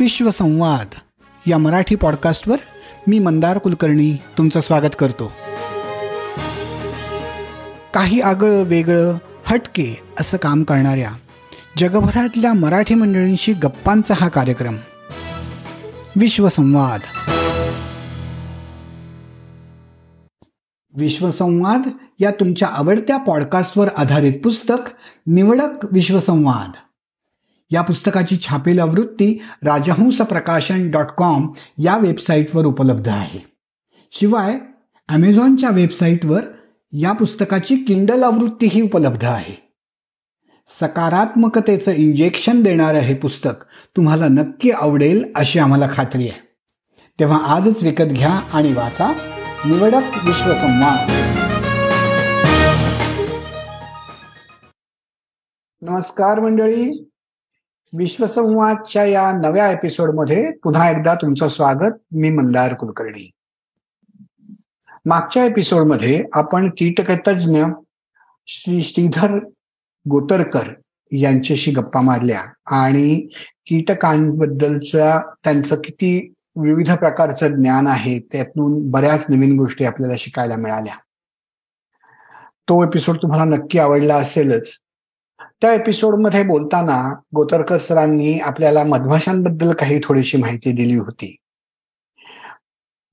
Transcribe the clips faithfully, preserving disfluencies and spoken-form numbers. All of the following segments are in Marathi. विश्वसंवाद या मराठी पॉडकास्टवर मी मंदार कुलकर्णी तुमचं स्वागत करतो. काही आगळं वेगळं हटके असं काम करणाऱ्या जगभरातल्या मराठी मंडळींशी गप्पांचा हा कार्यक्रम विश्वसंवाद. विश्वसंवाद या तुमच्या आवडत्या पॉडकास्टवर आधारित पुस्तक निवडक विश्वसंवाद या पुस्तकाची छापेल आवृत्ती राजहंस प्रकाशन डॉट कॉम या वेबसाईटवर उपलब्ध आहे. शिवाय अमेजॉनच्या वेबसाईटवर या पुस्तकाची किंडल आवृत्तीही उपलब्ध आहे. सकारात्मकतेचं इंजेक्शन देणारं हे पुस्तक तुम्हाला नक्की आवडेल अशी आम्हाला खात्री आहे. तेव्हा आजच विकत घ्या आणि वाचा निवडक विश्वसंवाद. नमस्कार मंडळी, विश्वसंवादच्या या नव्या एपिसोडमध्ये पुन्हा एकदा तुमचं स्वागत. मी मंदार कुलकर्णी. मागच्या एपिसोडमध्ये आपण कीटकतज्ञ श्री श्रीधर गोतरकर यांच्याशी गप्पा मारल्या आणि कीटकांबद्दलचा त्यांचं किती विविध प्रकारचं ज्ञान आहे त्यातून बऱ्याच नवीन गोष्टी आपल्याला शिकायला मिळाल्या. तो एपिसोड तुम्हाला नक्की आवडला असेलच. त्या एपिसोडमध्ये बोलताना गोतरकर सरांनी आपल्याला मधमाशांबद्दल काही थोडीशी माहिती दिली होती.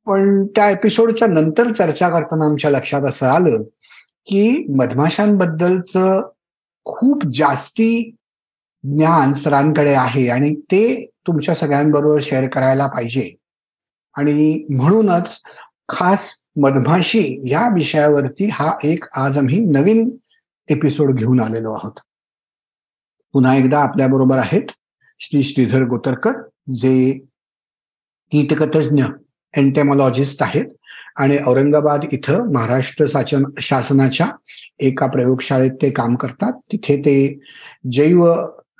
पण त्या एपिसोडच्या नंतर चर्चा करताना आमच्या लक्षात असं आलं की मधमाशांबद्दलचं खूप जास्ती ज्ञान सरांकडे आहे आणि ते तुमच्या सगळ्यांबरोबर शेअर करायला पाहिजे. आणि म्हणूनच खास मधमाशी या विषयावरती हा एक आज आम्ही नवीन एपिसोड घेऊन आलेलो आहोत. पुन्हा एकदा आपल्याबरोबर आहेत श्री श्रीधर गोतरकर, जे कीटकतज्ञ एंटेमोलॉजिस्ट आहेत आणि औरंगाबाद इथं महाराष्ट्र शासन शासनाच्या एका प्रयोगशाळेत ते काम करतात. तिथे ते जैव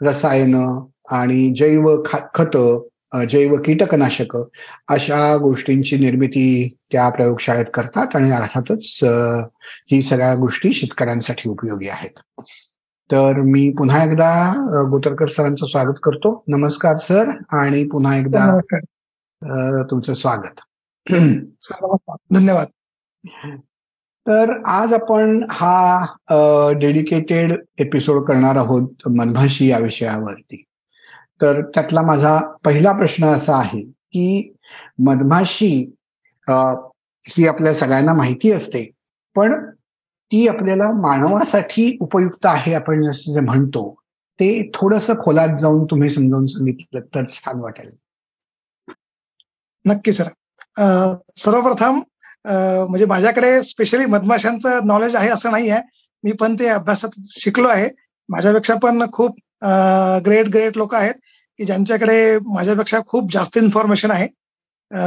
रसायनं आणि जैव खतं, जैव कीटकनाशक अशा गोष्टींची निर्मिती त्या प्रयोगशाळेत करतात आणि अर्थातच ही सगळ्या गोष्टी शेतकऱ्यांसाठी उपयोगी आहेत. तर मी पुन्हा एकदा गोतरकर सरांचं स्वागत करतो. नमस्कार सर, आणि पुन्हा एकदा तुमचं स्वागत. धन्यवाद. तर आज आपण हा डेडिकेटेड एपिसोड करणार आहोत मधमाशी या विषयावरती. तर त्यातला माझा पहिला प्रश्न असा आहे की मधमाशी ही आपल्या सगळ्यांना माहिती असते, पण ती आपल्याला मानवासाठी उपयुक्त आहे आपण जसं जे म्हणतो ते थोडंसं खोलात जाऊन तुम्ही समजावून सांगितलं तर छान वाटेल. नक्की सर. सर्वप्रथम म्हणजे माझ्याकडे स्पेशली मधमाशांचं नॉलेज आहे असं नाही आहे, मी पण ते अभ्यासात शिकलो आहे. माझ्यापेक्षा पण खूप ग्रेट ग्रेट लोक आहेत की ज्यांच्याकडे माझ्यापेक्षा खूप जास्त इन्फॉर्मेशन आहे.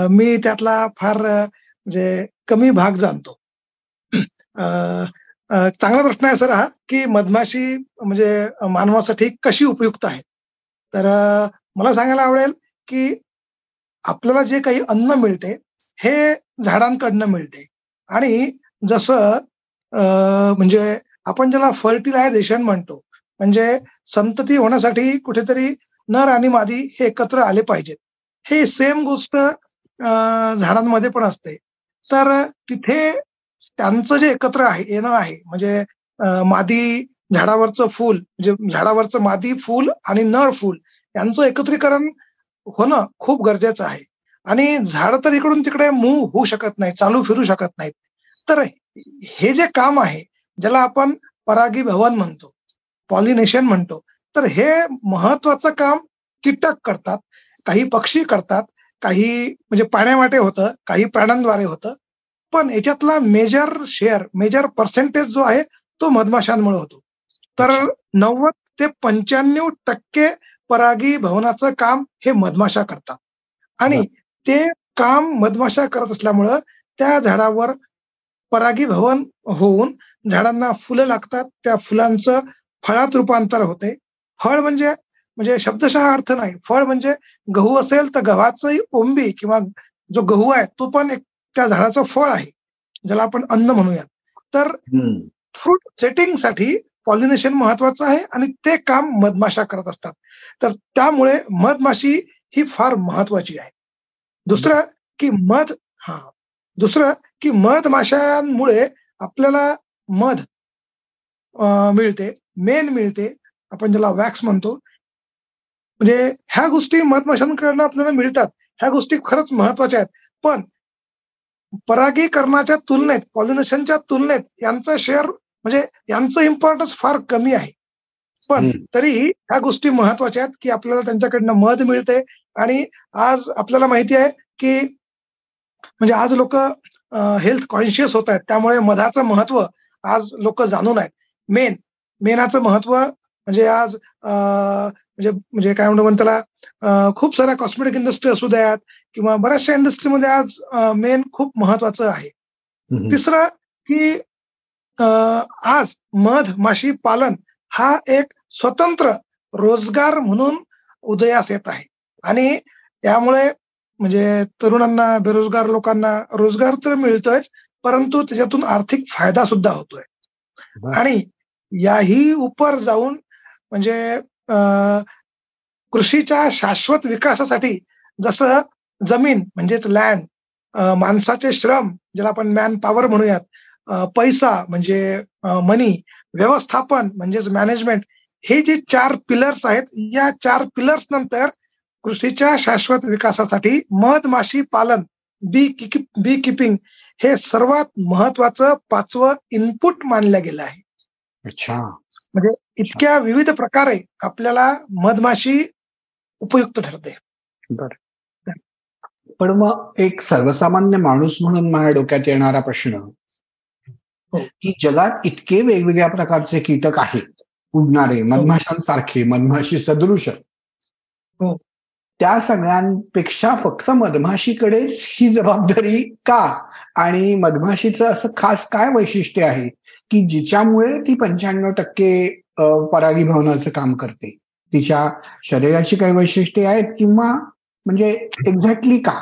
मी त्यातला फार म्हणजे कमी भाग जाणतो. चांगला प्रश्न आहे सर हा, की मधमाशी म्हणजे मानवासाठी कशी उपयुक्त आहे. तर मला सांगायला आवडेल की आपल्याला जे काही अन्न मिळते हे झाडांकडनं मिळते. आणि जसं म्हणजे आपण ज्याला फर्टिलायझेशन म्हणतो, म्हणजे संतती होण्यासाठी कुठेतरी नर आणि मादी हे एकत्र आले पाहिजेत, हे सेम गोष्ट झाडांमध्ये पण असते. तर तिथे त्यांचं जे एकत्र आहे येणं आहे, म्हणजे मादी झाडावरचं फूल, म्हणजे झाडावरचं मादी फूल आणि नर फूल यांचं एकत्रीकरण होणं खूप गरजेचं आहे. आणि झाड तर इकडून तिकडे मूव्ह होऊ शकत नाही, चालू फिरू शकत नाहीत. तर हे जे काम आहे ज्याला आपण परागीभवन म्हणतो, पॉलिनेशन म्हणतो, तर हे महत्वाचं काम कीटक करतात, काही पक्षी करतात, काही म्हणजे पाण्यावाटे होतं, काही प्राण्यांद्वारे होतं. पण याच्यातला मेजर शेअर, मेजर पर्सेंटेज जो आहे तो मधमाशांमुळे होतो. तर नव्वद ते पंच्याण्णव टक्के परागी भवनाचं काम हे मधमाशा करतात. आणि ते काम मधमाशा करत असल्यामुळं त्या झाडावर परागी भवन होऊन झाडांना फुलं लागतात, त्या फुलांचं फळात रूपांतर होते. फळ म्हणजे म्हणजे शब्दशः अर्थ नाही, फळ म्हणजे गहू असेल तर गव्हाचंही ओंबी किंवा जो गहू आहे तो पण एक त्या झाडाचं फळ आहे ज्याला आपण अन्न म्हणूयात. तर फ्रूट सेटिंगसाठी पॉलिनेशन महत्वाचं आहे आणि ते काम मधमाशा करत असतात. तर त्यामुळे मधमाशी ही फार महत्वाची आहे. दुसरं की मध हा दुसरं की मध माशांमुळे आपल्याला मध मिळते, मेण मिळते, आपण ज्याला वॅक्स म्हणतो. म्हणजे ह्या गोष्टी मधमाशांकडून आपल्याला मिळतात, ह्या गोष्टी खरंच महत्वाच्या आहेत. पण परागीकरणाच्या तुलनेत, पॉलिनेशनच्या तुलनेत यांचा शेअर म्हणजे यांचं इम्पॉर्टन्स फार कमी आहे. पण तरीही ह्या गोष्टी महत्वाच्या आहेत की आपल्याला त्यांच्याकडनं मध मिळते. आणि आज आपल्याला माहिती आहे की म्हणजे आज लोक हेल्थ कॉन्शियस होत आहेत, त्यामुळे मधाचं महत्व आज लोक जाणून आहेत. मेन मेणाचं महत्व म्हणजे आज म्हणजे म्हणजे काय म्हणतो त्याला, खूप साऱ्या कॉस्मेटिक इंडस्ट्री असू द्यात किंवा बऱ्याचशा इंडस्ट्रीमध्ये आज मेण खूप महत्वाचं आहे. तिसरं की आज मध माशी पालन हा एक स्वतंत्र रोजगार म्हणून उदयास येत आहे आणि त्यामुळे म्हणजे तरुणांना, बेरोजगार लोकांना रोजगार तर मिळतोय, परंतु त्याच्यातून आर्थिक फायदा सुद्धा होतोय. आणि याही उपर जाऊन म्हणजे कृषीच्या शाश्वत विकासासाठी जसं जमीन म्हणजेच लँड, माणसाचे श्रम ज्याला आपण मॅन पॉवर म्हणूयात, पैसा म्हणजे मनी, व्यवस्थापन म्हणजेच मॅनेजमेंट, हे जे चार पिलर्स आहेत, या चार पिलर्स नंतर कृषीच्या शाश्वत विकासासाठी मध माशी पालन, बी किप बी किपिंग हे सर्वात महत्वाचं पाचवं इनपुट मानलं गेलं आहे. अच्छा, म्हणजे इतक्या विविध प्रकारे आपल्याला मधमाशी उपयुक्त ठरते. बरं, पण मग एक सर्वसामान्य माणूस म्हणून माझ्या डोक्यात येणारा प्रश्न की जगात इतके वेगवेगळ्या प्रकारचे कीटक आहेत, उडणारे, मधमाशांसारखे, मधमाशी सदृश, त्या सगळ्यांपेक्षा फक्त मधमाशीकडेच ही जबाबदारी का? आणि मधमाशीचं असं खास काय वैशिष्ट्य आहे की जिच्यामुळे ती पंच्याण्णव टक्के परागीभवनाचं काम करते? तिच्या शरीराची काही वैशिष्ट्ये आहेत किंवा म्हणजे एक्झॅक्टली का?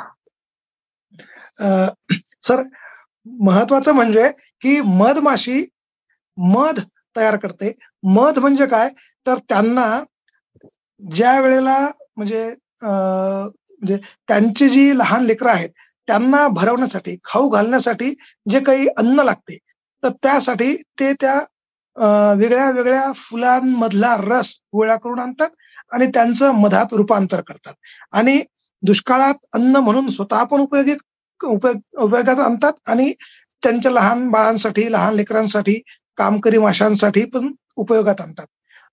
सर, महत्वाचं म्हणजे की मधमाशी मध तयार करते. मध म्हणजे काय, तर त्यांना ज्या वेळेला म्हणजे म्हणजे त्यांची जी लहान लेकरं आहेत त्यांना भरवण्यासाठी, खाऊ घालण्यासाठी जे काही अन्न लागते, तर त्यासाठी ते त्या वेगळ्या वेगळ्या फुलांमधला रस गोळा करून आणतात आणि त्यांचं मधात रूपांतर करतात आणि दुष्काळात अन्न म्हणून स्वतः पण उपयोगी उपयोग उपयोगात आणतात आणि त्यांच्या लहान बाळांसाठी, लहान लेकरांसाठी, कामकरी माशांसाठी पण उपयोगात आणतात.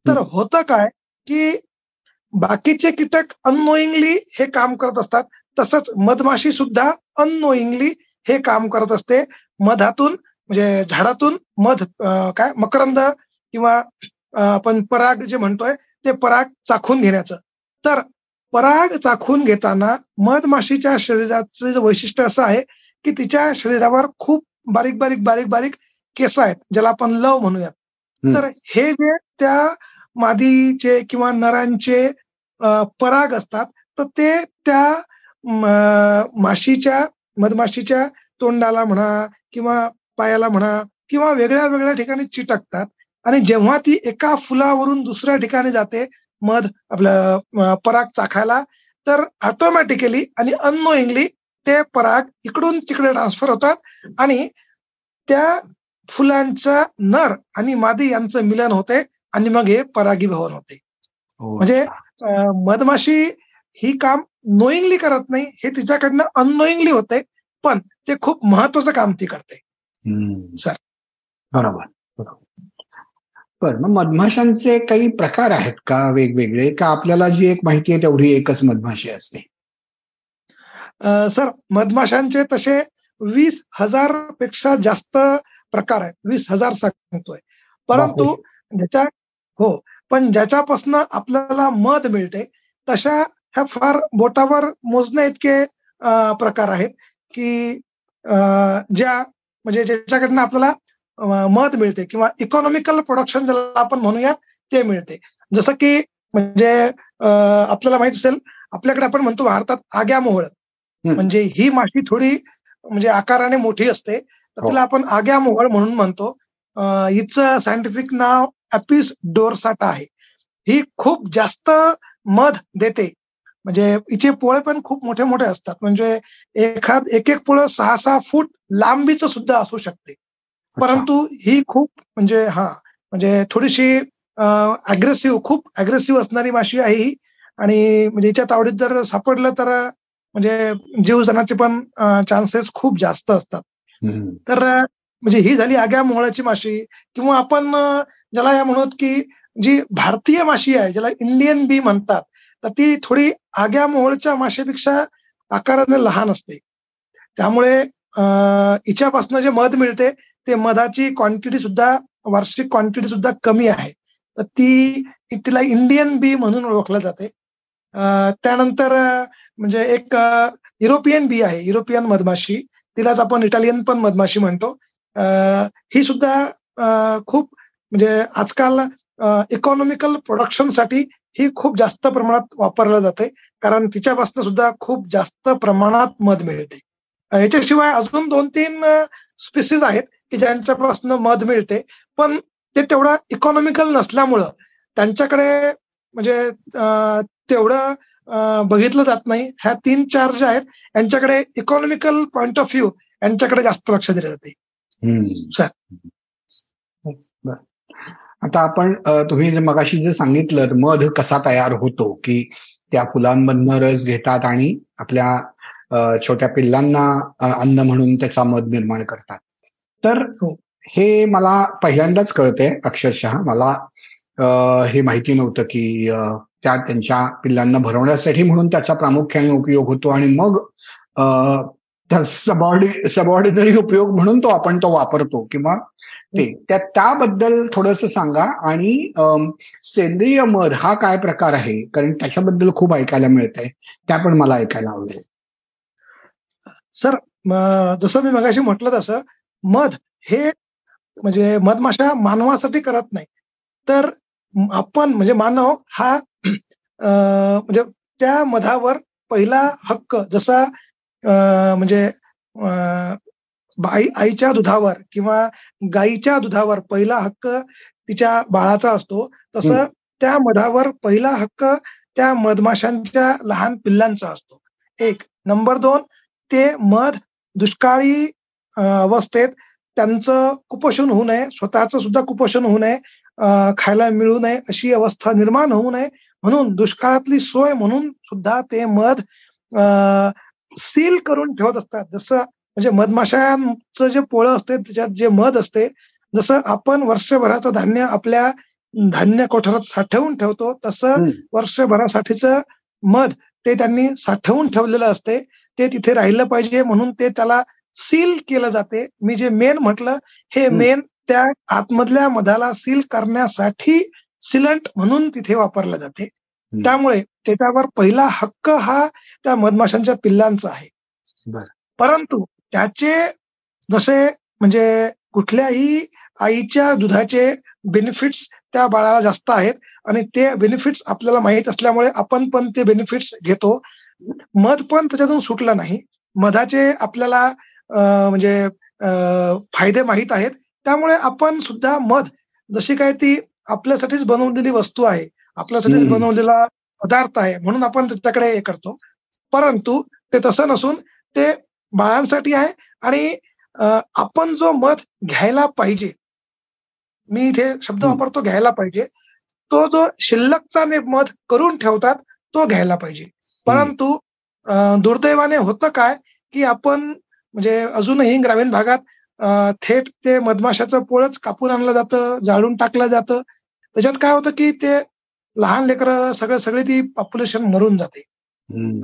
तर होतं काय की बाकीचे कीटक अननोइंगली हे काम करत असतात, तसंच मधमाशी सुद्धा अननोइंगली हे काम करत असते. मधातून म्हणजे झाडातून मध काय मकरंद किंवा आपण पराग जे म्हणतोय ते पराग चाखून घेण्याचं. तर पराग चाखून घेताना मधमाशीच्या शरीराचं वैशिष्ट्य असं आहे की तिच्या शरीरावर खूप बारीक बारीक बारीक बारीक केस आहेत ज्याला आपण लव म्हणूयात. तर हे जे त्या मादीचे किंवा नरांचे पराग असतात, तर ते त्या माशीच्या मधमाशीच्या तोंडाला म्हणा किंवा पायाला म्हणा किंवा वेगळ्या वेगळ्या ठिकाणी चिटकतात आणि जेव्हा ती एका फुलावरून दुसऱ्या ठिकाणी जाते मध आपलं पराग चाखायला, तर ऑटोमॅटिकली आणि अननोइंगली ते पराग इकडून तिकडे ट्रान्सफर होतात आणि त्या फुलांचा नर आणि मादी यांचं मिलन होते आणि मग हे परागीभवन होते. म्हणजे मधमाशी ही काम नोईंगली करत नाही, हे तिच्याकडनं अननोईंगली होते, पण ते खूप महत्वाचं काम ती करते. सर, बरोबर बरोबर. पण मग मधमाशांचे काही प्रकार आहेत का वेगवेगळे, का आपल्याला जी एक माहिती आहे तेवढी एकच मधमाशी असते? सर, मधमाशांचे तसे वीस हजार पेक्षा जास्त प्रकार आहेत. वीस हजार सांगतोय, परंतु ज्याच्या हो पण ज्याच्यापासून आपल्याला मध मिळते तशा ह्या फार बोटावर मोजण्या इतके प्रकार आहेत की ज्या म्हणजे ज्याच्याकडनं आपल्याला मध मिळते किंवा इकॉनॉमिकल प्रोडक्शन ज्याला आपण म्हणूयात ते मिळते. जसं की म्हणजे आपल्याला माहित असेल, आपल्याकडे आपण म्हणतो भारतात आग्या मोहळ, म्हणजे ही माशी थोडी म्हणजे आकाराने मोठी असते, तिला आपण आग्या मोहळ म्हणून म्हणतो. हिचं सायंटिफिक नाव ऍपिस डोरसाटा आहे. ही खूप जास्त मध देते म्हणजे इथे पोळे पण खूप मोठे मोठे असतात, म्हणजे एखाद एक एक पोळं सहा सहा फूट लांबीचं सुद्धा असू शकते, परंतु ही खूप म्हणजे हा म्हणजे थोडीशी अग्रेसिव्ह खूप अग्रेसिव्ह असणारी माशी आहे ही. आणि म्हणजे हिच्या तावडीत जर सापडलं तर म्हणजे जीव जाण्याचे पण चान्सेस खूप जास्त असतात. तर म्हणजे ही झाली आग्या मोहळाची माशी, किंवा आपण ज्याला या म्हणत की जी भारतीय माशी आहे ज्याला इंडियन बी म्हणतात, तर ती थोडी आग्या मोहळच्या माशेपेक्षा आकाराने लहान असते, त्यामुळे हिच्यापासून जे मध मिळते ते मधाची क्वांटिटी सुद्धा वार्षिक क्वांटिटी सुद्धा कमी आहे, तर ती तिला इंडियन बी म्हणून ओळखलं जाते. त्यानंतर म्हणजे एक युरोपियन बी आहे, युरोपियन मधमाशी, तिलाच आपण इटालियन पण मधमाशी म्हणतो. ही सुद्धा खूप म्हणजे आजकाल इकॉनॉमिकल प्रोडक्शनसाठी ही खूप जास्त प्रमाणात वापरल्या जाते, कारण तिच्यापासून सुद्धा खूप जास्त प्रमाणात मध मिळते. याच्याशिवाय अजून दोन तीन स्पिसीज आहेत की ज्यांच्यापासून मध मिळते, पण ते तेवढं इकॉनॉमिकल नसल्यामुळं त्यांच्याकडे म्हणजे तेवढं बघितलं जात नाही. ह्या तीन चार जे आहेत यांच्याकडे इकॉनॉमिकल पॉइंट ऑफ व्ह्यू यांच्याकडे जास्त लक्ष दिले जाते. सर आता आपण तुम्ही मगाशी जे सांगितलं मध कसा तयार होतो की त्या फुलांमधनं रस घेतात आणि आपल्या छोट्या पिल्लांना अन्न म्हणून त्याचा मध निर्माण करतात, तर हे मला पहिल्यांदाच कळतंय अक्षरशः. मला आ, हे माहिती नव्हतं की त्या त्यांच्या पिल्लांना भरवण्यासाठी म्हणून त्याचा प्रामुख्याने उपयोग होतो आणि मग सबॉर्डि सबॉर्डिनरी उपयोग म्हणून तो आपण तो वापरतो किंवा ते त्या त्याबद्दल थोडंसं सांगा. आणि सेंद्रिय मध हा काय प्रकार आहे, कारण त्याच्याबद्दल खूप ऐकायला मिळत आहे, त्या पण मला ऐकायला आवडेल. सर जसं मी मगाशी म्हटलं तसं मध हे म्हणजे मधमाशा मानवासाठी करत नाही, तर आपण म्हणजे मानव हा म्हणजे त्या मधावर पहिला हक्क जसा म्हणजे आई आईच्या दुधावर किंवा गाईच्या दुधावर पहिला हक्क तिच्या बाळाचा असतो, तसं त्या मधावर पहिला हक्क त्या मधमाशांच्या लहान पिल्लांचा असतो. एक नंबर दोन, ते मध दुष्काळी अवस्थेत त्यांचं कुपोषण होऊ नये, स्वतःचं सुद्धा कुपोषण होऊ नये, खायला मिळू नये अशी अवस्था निर्माण होऊ नये म्हणून दुष्काळातली सोय म्हणून सुद्धा ते मध सील करून ठेवत असतात. जसं म्हणजे मधमाशांचं जे पोळं असते त्याच्यात जे मध असते, जसं आपण वर्षभराचं धान्य आपल्या धान्य कोठारात साठवून ठेवतो, तसं वर्षभरासाठीचं मध ते त्यांनी साठवून ठेवलेलं असते, ते तिथे राहिलं पाहिजे म्हणून ते त्याला सील केलं जाते. मी जे मेन म्हटलं हे मेन त्या आतमधल्या मधाला सील करण्यासाठी सिलंट म्हणून तिथे वापरलं जाते, त्यामुळे त्याच्यावर पहिला हक्क हा त्या मधमाशांच्या पिल्लांचा आहे. परंतु त्याचे जसे म्हणजे कुठल्याही आईच्या दुधाचे बेनिफिट्स त्या बाळाला जास्त आहेत आणि ते बेनिफिट्स आपल्याला माहित असल्यामुळे आपण पण ते बेनिफिट्स घेतो. मध पण त्याच्यातून सुटलं नाही, मधाचे आपल्याला म्हणजे फायदे माहित आहेत, त्यामुळे आपण सुद्धा मध जशी काय ती आपल्यासाठीच बनवलेली वस्तू आहे, आपल्यासाठीच बनवलेला पदार्थ आहे म्हणून आपण त्याच्याकडे हे करतो, परंतु ते तसं नसून ते बाळांसाठी आहे. आणि आपण जो मध घ्यायला पाहिजे, मी इथे शब्द वापरतो घ्यायला पाहिजे, तो जो शिल्लकचा मध करून ठेवतात तो घ्यायला पाहिजे. परंतु दुर्दैवाने होतं काय की आपण म्हणजे अजूनही ग्रामीण भागात थेट ते मधमाशाचं पोळच कापून आणलं जातं, जाळून टाकलं जातं, त्याच्यात काय होतं की ते लहान लेकरं सगळं सगळी ती पॉप्युलेशन मरून जाते.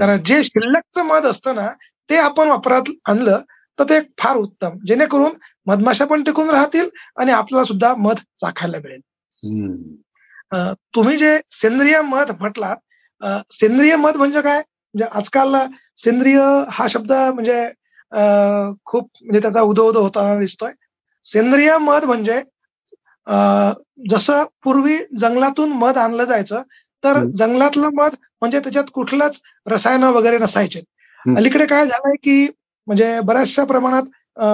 तर जे शिल्लकचं मध असतं ना ते आपण वापरात आणलं तर ते फार उत्तम, जेणेकरून मधमाशा पण टिकून राहतील आणि आपल्याला सुद्धा मध चाखायला मिळेल. तुम्ही जे सेंद्रिय मध म्हटलात, सेंद्रिय मध म्हणजे काय, म्हणजे आजकाल सेंद्रिय हा शब्द म्हणजे खूप म्हणजे त्याचा उदोउद होताना दिसतोय. सेंद्रिय मध म्हणजे जसं पूर्वी जंगलातून मध आणलं जायचं, तर जंगलातलं मध म्हणजे त्याच्यात कुठलंच रसायनं वगैरे नसायचे. अलीकडे काय झालंय की म्हणजे बऱ्याचशा प्रमाणात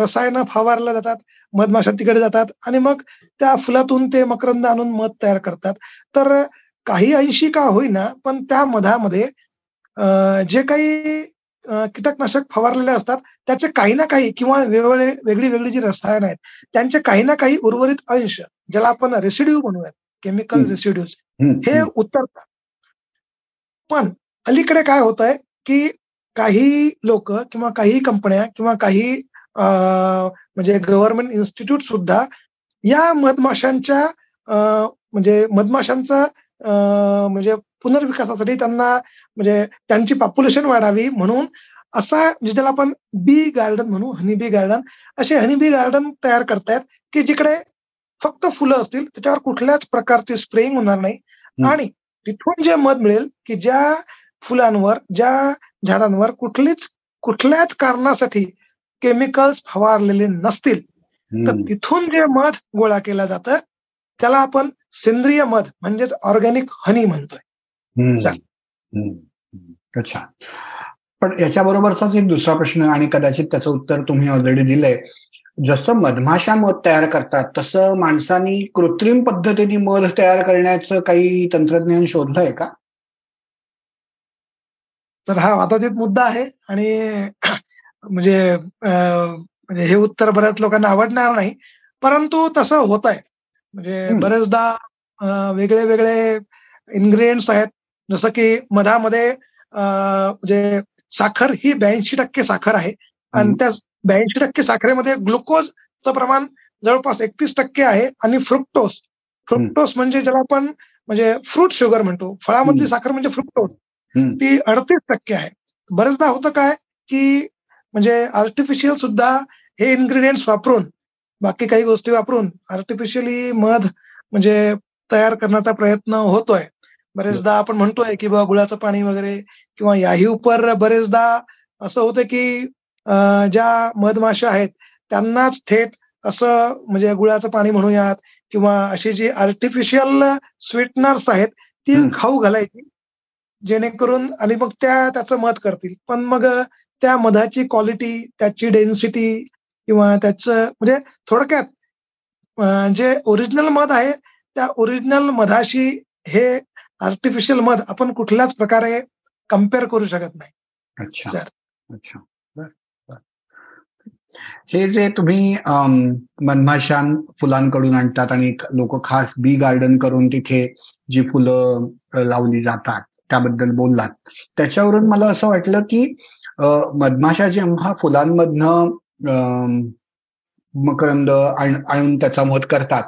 रसायनं फवारल्या जातात, मधमाशा तिकडे जातात आणि मग त्या फुलातून ते मकरंद आणून मध तयार करतात. तर काही अंशी का होईना पण त्या मधामध्ये जे काही कीटकनाशक फवारलेले असतात त्याचे काही ना काही किंवा वेगळे वेगळी वेगळी जी रसायन आहेत त्यांचे काही ना काही उर्वरित अंश, ज्याला आपण रेसिड्यू म्हणूयात, केमिकल रेसिड्यूज, हे उतरतात. पण अलीकडे काय होत आहे की काही लोक किंवा काही कंपन्या किंवा काही म्हणजे गव्हर्नमेंट इन्स्टिट्यूट सुद्धा या मधमाशांच्या म्हणजे मधमाशांचा म्हणजे पुनर्विकासासाठी त्यांना म्हणजे त्यांची पॉप्युलेशन वाढावी म्हणून असा ज्याला आपण बी गार्डन म्हणू, हनी बी गार्डन, असे हनी बी गार्डन तयार करतायत की जिकडे फक्त फुलं असतील, त्याच्यावर कुठल्याच प्रकारची स्प्रेइंग होणार नाही आणि तिथून जे मध मिळेल की ज्या फुलांवर ज्या झाडांवर कुठलीच कुठल्याच कारणासाठी केमिकल्स फवारलेले नसतील तर तिथून जे मध गोळा केलं जातं त्याला आपण सेंद्रिय मध म्हणजेच ऑर्गॅनिक हनी म्हणतोय. अच्छा, पण याच्याबरोबरचाच एक दुसरा प्रश्न, आणि कदाचित त्याचं उत्तर तुम्ही ऑलरेडी दिलंय. जसं मधमाशा मध तयार करतात तसं माणसांनी कृत्रिम पद्धतीने मध तयार करण्याचं काही तंत्रज्ञान शोधलंय का? तर हा वादातीत मुद्दा आहे आणि म्हणजे म्हणजे हे उत्तर बऱ्याच लोकांना आवडणार नाही, परंतु तसं होत आहे. म्हणजे बरेचदा वेगळे वेगळे इन्ग्रेडियंट्स आहेत, जसं की मधामध्ये म्हणजे साखर ही ब्याऐंशी टक्के साखर आहे आणि त्या ब्याऐंशी टक्के साखरेमध्ये ग्लुकोजचं प्रमाण जवळपास एकतीस टक्के आहे आणि फ्रुक्टोज, फ्रुक्टोज म्हणजे ज्याला आपण म्हणजे फ्रूट शुगर म्हणतो, फळामधली साखर म्हणजे फ्रुक्टोज, ती अडतीस टक्के आहे. बरेचदा होतं काय की म्हणजे आर्टिफिशियल सुद्धा हे इन्ग्रेडियंट्स वापरून, बाकी काही गोष्टी वापरून आर्टिफिशियली मध म्हणजे तयार करण्याचा प्रयत्न होतोय. बरेचदा आपण म्हणतोय की बाबा गुळाचं पाणी वगैरे किंवा याही उपर बरेचदा असं होतं की ज्या मधमाशा आहेत त्यांनाच थेट असं म्हणजे गुळाचं पाणी म्हणूयात किंवा अशी जी आर्टिफिशियल स्वीटनर्स आहेत ती खाऊ घालायची जेणेकरून, आणि मग त्या त्याचं मध करतील. पण मग त्या मधाची क्वालिटी, त्याची डेन्सिटी किंवा त्याचं म्हणजे थोडक्यात जे ओरिजिनल मध आहे त्या ओरिजिनल मधाशी हे आर्टिफिशियल मध आपण कुठल्याच प्रकारे कम्पेअर करू शकत नाही. अच्छा सर. अच्छा, हे जे तुम्ही मधमाशा फुलांकडून आणतात आणि लोक खास बी गार्डन करून तिथे जी फुलं लावली जातात त्याबद्दल बोललात, त्याच्यावरून मला असं वाटलं की मधमाशा जेव्हा फुलांमधनं मकरंद आणून त्याचा मध करतात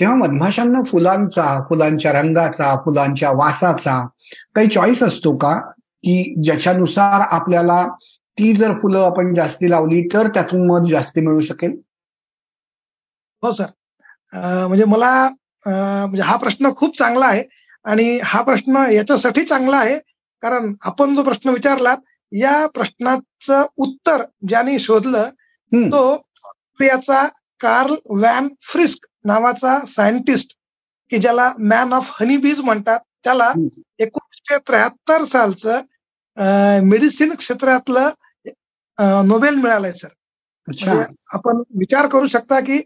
तेव्हा मधमाशांना फुलांचा, फुलांच्या रंगाचा, फुलांच्या वासाचा काही चॉईस असतो का, की ज्याच्यानुसार आपल्याला ती जर फुलं आपण जास्ती लावली तर त्यातून मध जास्ती मिळू शकेल? हो सर, म्हणजे मला म्हणजे हा प्रश्न खूप चांगला आहे आणि हा प्रश्न याच्यासाठी चांगला आहे कारण आपण जो प्रश्न विचारलात या प्रश्नाचं उत्तर ज्याने शोधलं तो ऑस्ट्रियाचा कार्ल व्हॉन फ्रिस्क नावाचा सायंटिस्ट, की ज्याला मॅन ऑफ हनी बीज म्हणतात, त्याला एकोणीसशे त्र्याहत्तर सालचं मेडिसिन क्षेत्रातलं नोबेल मिळालंय सर. आपण विचार करू शकता की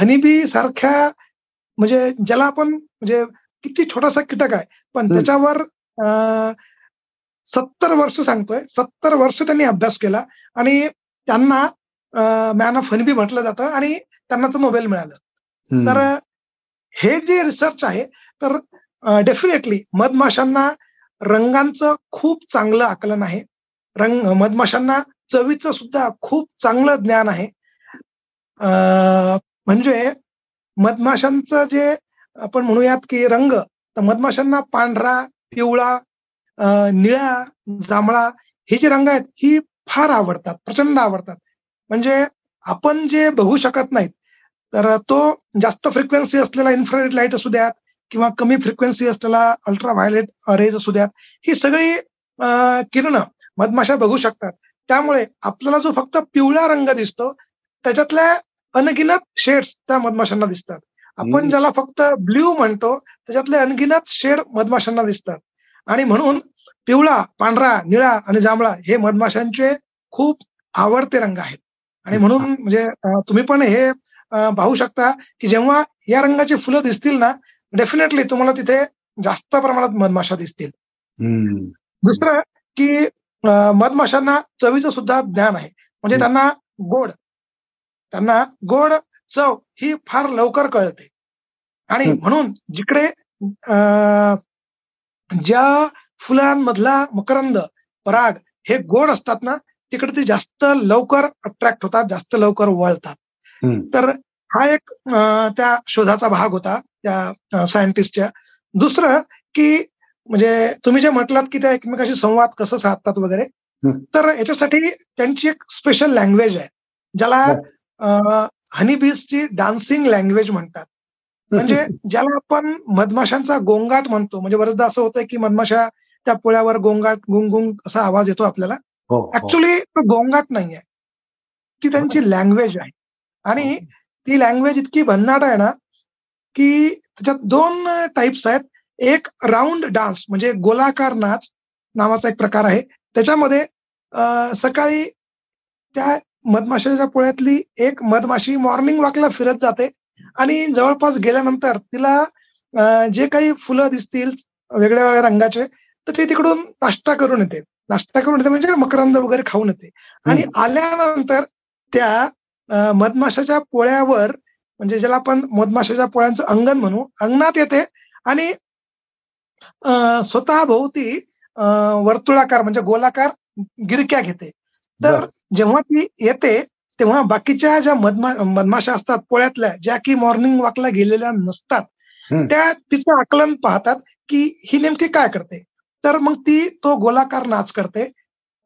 हनीबी सारख्या म्हणजे ज्याला आपण म्हणजे किती छोटासा कीटक आहे पण त्याच्यावर सत्तर वर्ष सांगतोय सत्तर वर्ष त्यांनी अभ्यास केला आणि त्यांना मॅन ऑफ हनीबी म्हटलं जातं आणि त्यांना तर नोबेल मिळालं. तर हे जे रिसर्च आहे तर डेफिनेटली मधमाशांना रंगांचं खूप चांगलं आकलन आहे, रंग मधमाशांना चवीचं सुद्धा खूप चांगलं ज्ञान आहे. म्हणजे मधमाशांचं जे आपण म्हणूयात की रंग, तर मधमाशांना पांढरा, पिवळा, निळा, जांभळा हे जे रंग आहेत ही फार आवडतात, प्रचंड आवडतात. म्हणजे आपण जे बघू शकत नाहीत तर तो जास्त फ्रिक्वेन्सी असलेला इन्फ्रारेड लाईट असू द्यात किंवा कमी फ्रिक्वेन्सी असलेला अल्ट्राव्हायलेट रेज असू द्यात, ही सगळी किरण मधमाशा बघू शकतात. त्यामुळे आपल्याला जो फक्त पिवळा रंग दिसतो त्याच्यातल्या अनगिनत शेड्स त्या मधमाशांना दिसतात. आपण ज्याला फक्त ब्ल्यू म्हणतो त्याच्यातले अनगिनत शेड मधमाशांना दिसतात आणि म्हणून पिवळा, पांढरा, निळा आणि जांभळा हे मधमाशांचे खूप आवडते रंग आहेत. आणि म्हणून म्हणजे तुम्ही पण हे पाहू शकता की जेव्हा या रंगाची फुलं दिसतील ना, डेफिनेटली तुम्हाला तिथे जास्त प्रमाणात मधमाशा दिसतील. दुसरं की मधमाशांना चवीचं सुद्धा ज्ञान आहे, म्हणजे त्यांना गोड त्यांना गोड चव ही फार लवकर कळते. आणि म्हणून जिकडे ज्या फुलांमधला मकरंद पराग हे गोड असतात ना, तिकडे ते जास्त लवकर अट्रॅक्ट होतात, जास्त लवकर वळतात. तर हा एक त्या शोधाचा भाग होता त्या सायंटिस्टच्या. दुसरं की म्हणजे तुम्ही जे म्हटलात की त्या एकमेकाशी संवाद कसं साधतात वगैरे, तर याच्यासाठी त्यांची एक स्पेशल लँग्वेज आहे ज्याला हनीबीजची डान्सिंग लँग्वेज म्हणतात. म्हणजे ज्याला आपण मधमाशांचा गोंगाट म्हणतो, म्हणजे बरेचदा असं होतं की मधमाशा त्या पोळ्यावर गोंगाट गुंग गुंग असा आवाज येतो आपल्याला. ऍक्च्युली तो गोंगाट नाही आहे, ती त्यांची लँग्वेज आहे. आणि ती लँग्वेज इतकी भन्नाट आहे ना की त्याच्यात दोन टाईप्स आहेत. एक राऊंड डान्स म्हणजे गोलाकार नाच नावाचा एक प्रकार आहे. त्याच्यामध्ये सकाळी त्या मधमाशाच्या पोळ्यातली एक मधमाशी मॉर्निंग वॉकला फिरत जाते आणि जवळपास गेल्यानंतर तिला जे काही फुलं दिसतील वेगळ्या वेगळ्या रंगाचे तर ते तिकडून नाश्ता करून येते. नाश्ता करून येते म्हणजे मकरंद वगैरे खाऊन येते. आणि आल्यानंतर त्या मधमाशाच्या पोळ्यावर म्हणजे ज्याला आपण मधमाशाच्या पोळ्यांचं अंगण म्हणू, अंगणात येते आणि स्वतः भोवती वर्तुळाकार म्हणजे गोलाकार गिरक्या घेते. तर जेव्हा ती येते तेव्हा बाकीच्या ज्या मधमा मधमाशा असतात पोळ्यातल्या, ज्या की मॉर्निंग वॉकला गेलेल्या नसतात, त्या तिचं आकलन पाहतात की ही नेमकी काय करते. तर मग ती तो गोलाकार नाच करते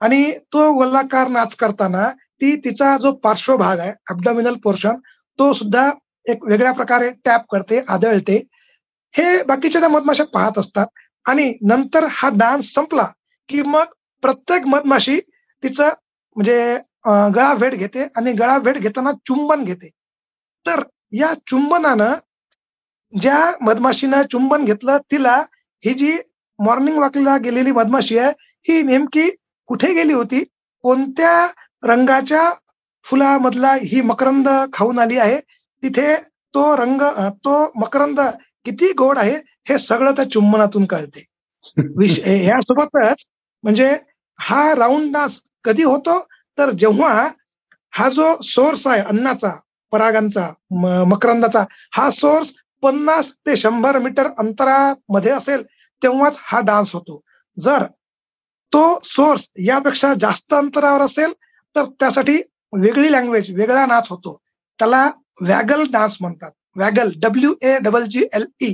आणि तो गोलाकार नाच करताना ती तिचा जो पार्श्वभाग आहे ऍब्डोमिनल पोर्शन तो सुद्धा एक वेगळ्या प्रकारे टॅप करते, आदळते. हे बाकीच्या त्या मधमाशा पाहत असतात. आणि नंतर हा डान्स संपला की मग प्रत्येक मधमाशी तिचं म्हणजे गळा भेट घेते आणि गळा भेट घेताना चुंबन घेते. तर या चुंबनानं ज्या मधमाशीनं चुंबन घेतलं तिला ही जी मॉर्निंग वॉकला गेलेली मधमाशी आहे ही नेमकी कुठे गेली होती, कोणत्या रंगाच्या फुलामधला ही मकरंद खाऊन आली आहे, तिथे तो रंग तो मकरंद किती गोड आहे हे सगळं त्या चुंबनातून कळते. विषय यासोबतच म्हणजे हा राऊंड डान्स कधी होतो तर जेव्हा हा जो सोर्स आहे अन्नाचा, परागांचा, मकरंदाचा, हा सोर्स पन्नास ते शंभर मीटर अंतरामध्ये असेल तेव्हाच हा डान्स होतो. जर तो सोर्स यापेक्षा जास्त अंतरावर असेल तर त्यासाठी वेगळी लँग्वेज, वेगळा नाच होतो. त्याला वॅगल डान्स म्हणतात. Waggle W A double G L E.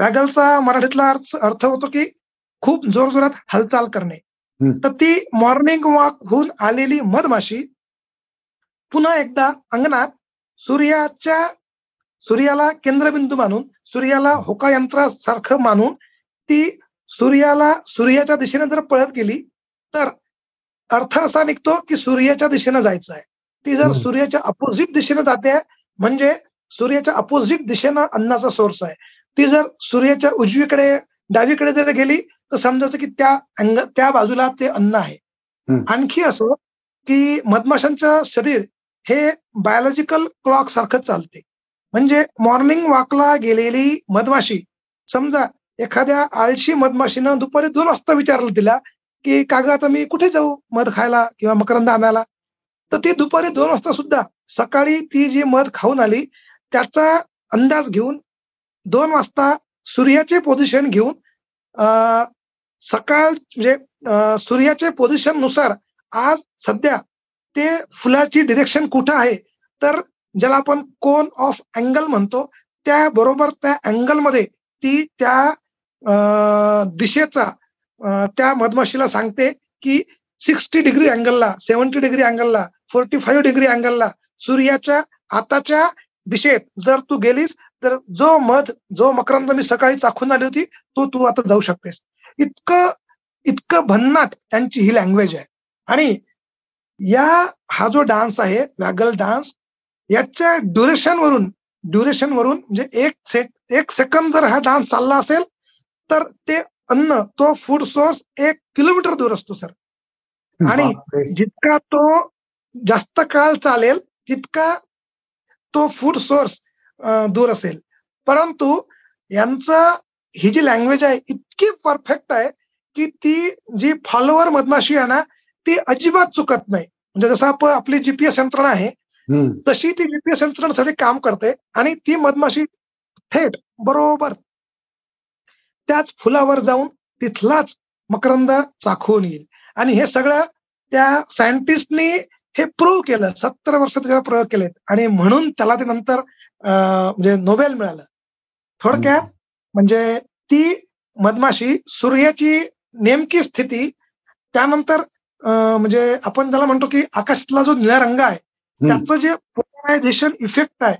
वॅगलचा मराठीतला अर्थ अर्थ होतो की खूप जोरजोरात हालचाल करणे. तर ती मॉर्निंग वॉक होऊन आलेली मधमाशी पुन्हा एकदा अंगणात सूर्याच्या सूर्याला केंद्रबिंदू मानून, सूर्याला होका यंत्रासारखं मानून ती सूर्याला सूर्याच्या दिशेने जर पळत गेली तर अर्थ असा निघतो की सूर्याच्या दिशेने जायचं आहे. ती जर सूर्याच्या अपोजिट दिशेने जाते म्हणजे सूर्याच्या अपोजिट दिशेनं अन्नाचा सोर्स आहे. ती जर सूर्याच्या उजवीकडे डावीकडे जर गेली तर समजायचं की त्या अंग त्या बाजूला ते अन्न आहे. आणखी असं की मधमाशांचं शरीर हे बायोलॉजिकल क्लॉक सारखं चालते. म्हणजे मॉर्निंग वॉकला गेलेली मधमाशी समजा एखाद्या आळशी मधमाशीनं दुपारी दोन वाजता विचारलं तिला की का ग आता मी कुठे जाऊ मध खायला किंवा मकरंद आणायला, तर ती दुपारी दोन वाजता सुद्धा सकाळी ती जी मध खाऊन आली त्याचा अंदाज घेऊन दोन वाजता सूर्याचे पोझिशन घेऊन अ सकाळ म्हणजे सूर्याचे पोझिशन नुसार आज सध्या ते फुलाची डिरेक्शन कुठं आहे तर ज्याला आपण कोन ऑफ अँगल म्हणतो त्या बरोबर त्या अँगलमध्ये ती त्या दिशेचा त्या मधमाशीला सांगते की सिक्स्टी डिग्री अँगलला, सेव्हन्टी डिग्री अँगलला, फोर्टी फाईव्ह डिग्री अँगलला सूर्याच्या आताच्या दिशेत जर तू गेलीस तर जो मध जो मकरंद मी सकाळी चाखून आली होती तो तू आता जाऊ शकतेस. इतकं इतकं भन्नाट त्यांची ही लँग्वेज आहे. आणि या हा जो डान्स आहे वॅगल डान्स याच्या ड्युरेशनवरून ड्युरेशनवरून म्हणजे एक सेक एक सेकंद जर हा डान्स चालला असेल तर ते अन्न तो फूड सोर्स एक किलोमीटर दूर असतो सर. आणि जितका तो जास्त काळ चालेल तितका तो फूड सोर्स दूर असेल. परंतु यांचं ही जी लँग्वेज आहे इतकी परफेक्ट आहे की ती जी फॉलोअर मधमाशी आहे ना ती अजिबात चुकत नाही. म्हणजे जसं आपण आपली जीपीएस यंत्रणा आहे तशी ती जीपीएस यंत्रणासाठी काम करते आणि ती मधमाशी थेट बरोबर त्याच फुलावर जाऊन तिथलाच मकरंद चाखून येईल. आणि हे सगळं त्या सायंटिस्टनी हे प्रूव्ह केलं, सत्तर वर्ष त्याला प्रयोग केलेत आणि म्हणून त्याला ते नंतर म्हणजे नोबेल मिळालं. थोडक्यात म्हणजे ती मधमाशी सूर्याची नेमकी स्थिती, त्यानंतर म्हणजे आपण त्याला म्हणतो की आकाशातला जो निळा रंग आहे त्याचं जे पोलरायझेशन इफेक्ट आहे